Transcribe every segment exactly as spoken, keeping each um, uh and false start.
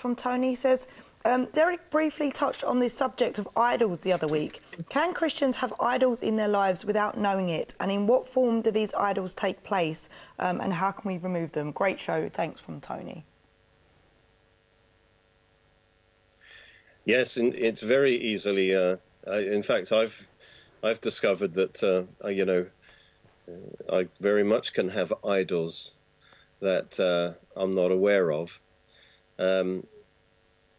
from Tony. He says, um, Derek briefly touched on this subject of idols the other week. Can Christians have idols in their lives without knowing it? And in what form do these idols take place? Um, and how can we remove them? Great show. Thanks from Tony. Yes, and it's very easily. Uh, in fact, I've I've discovered that uh, you know I very much can have idols that uh, I'm not aware of. Um,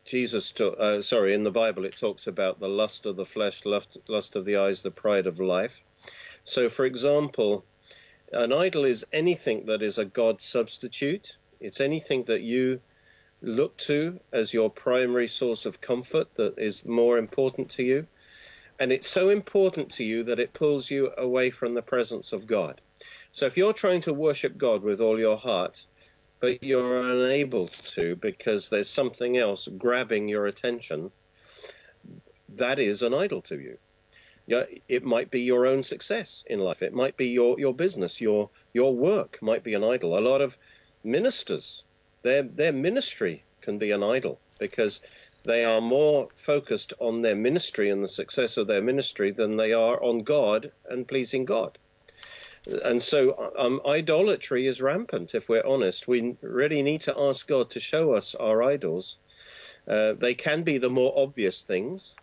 Jesus, to, uh, sorry, in the Bible it talks about the lust of the flesh, lust, lust of the eyes, the pride of life. So, for example, an idol is anything that is a God substitute. It's anything that you look to as your primary source of comfort that is more important to you. And it's so important to you that it pulls you away from the presence of God. So if you're trying to worship God with all your heart, but you're unable to because there's something else grabbing your attention, that is an idol to you. It might be your own success in life. It might be your, your business. Your, your work might be an idol. A lot of ministers, Their, their ministry can be an idol because they are more focused on their ministry and the success of their ministry than they are on God and pleasing God. And so um, idolatry is rampant, if we're honest. We really need to ask God to show us our idols. Uh, they can be the more obvious things,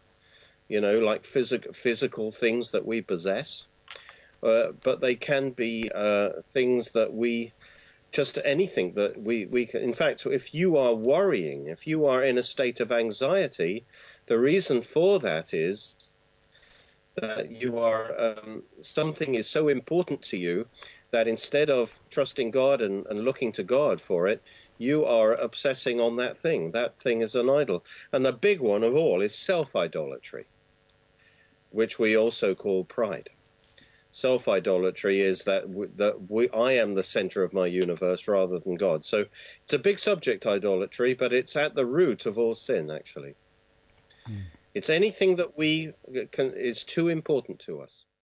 you know, like phys- physical things that we possess, uh, but they can be uh, things that we... Just anything that we, we can. In fact, if you are worrying, if you are in a state of anxiety, the reason for that is that you are, um, something is so important to you that instead of trusting God and, and looking to God for it, you are obsessing on that thing. That thing is an idol. And the big one of all is self-idolatry, which we also call pride. Self-idolatry is that that we, I am the center of my universe rather than God. So it's a big subject, idolatry, but it's at the root of all sin, actually. Mm. It's anything that we can, is too important to us.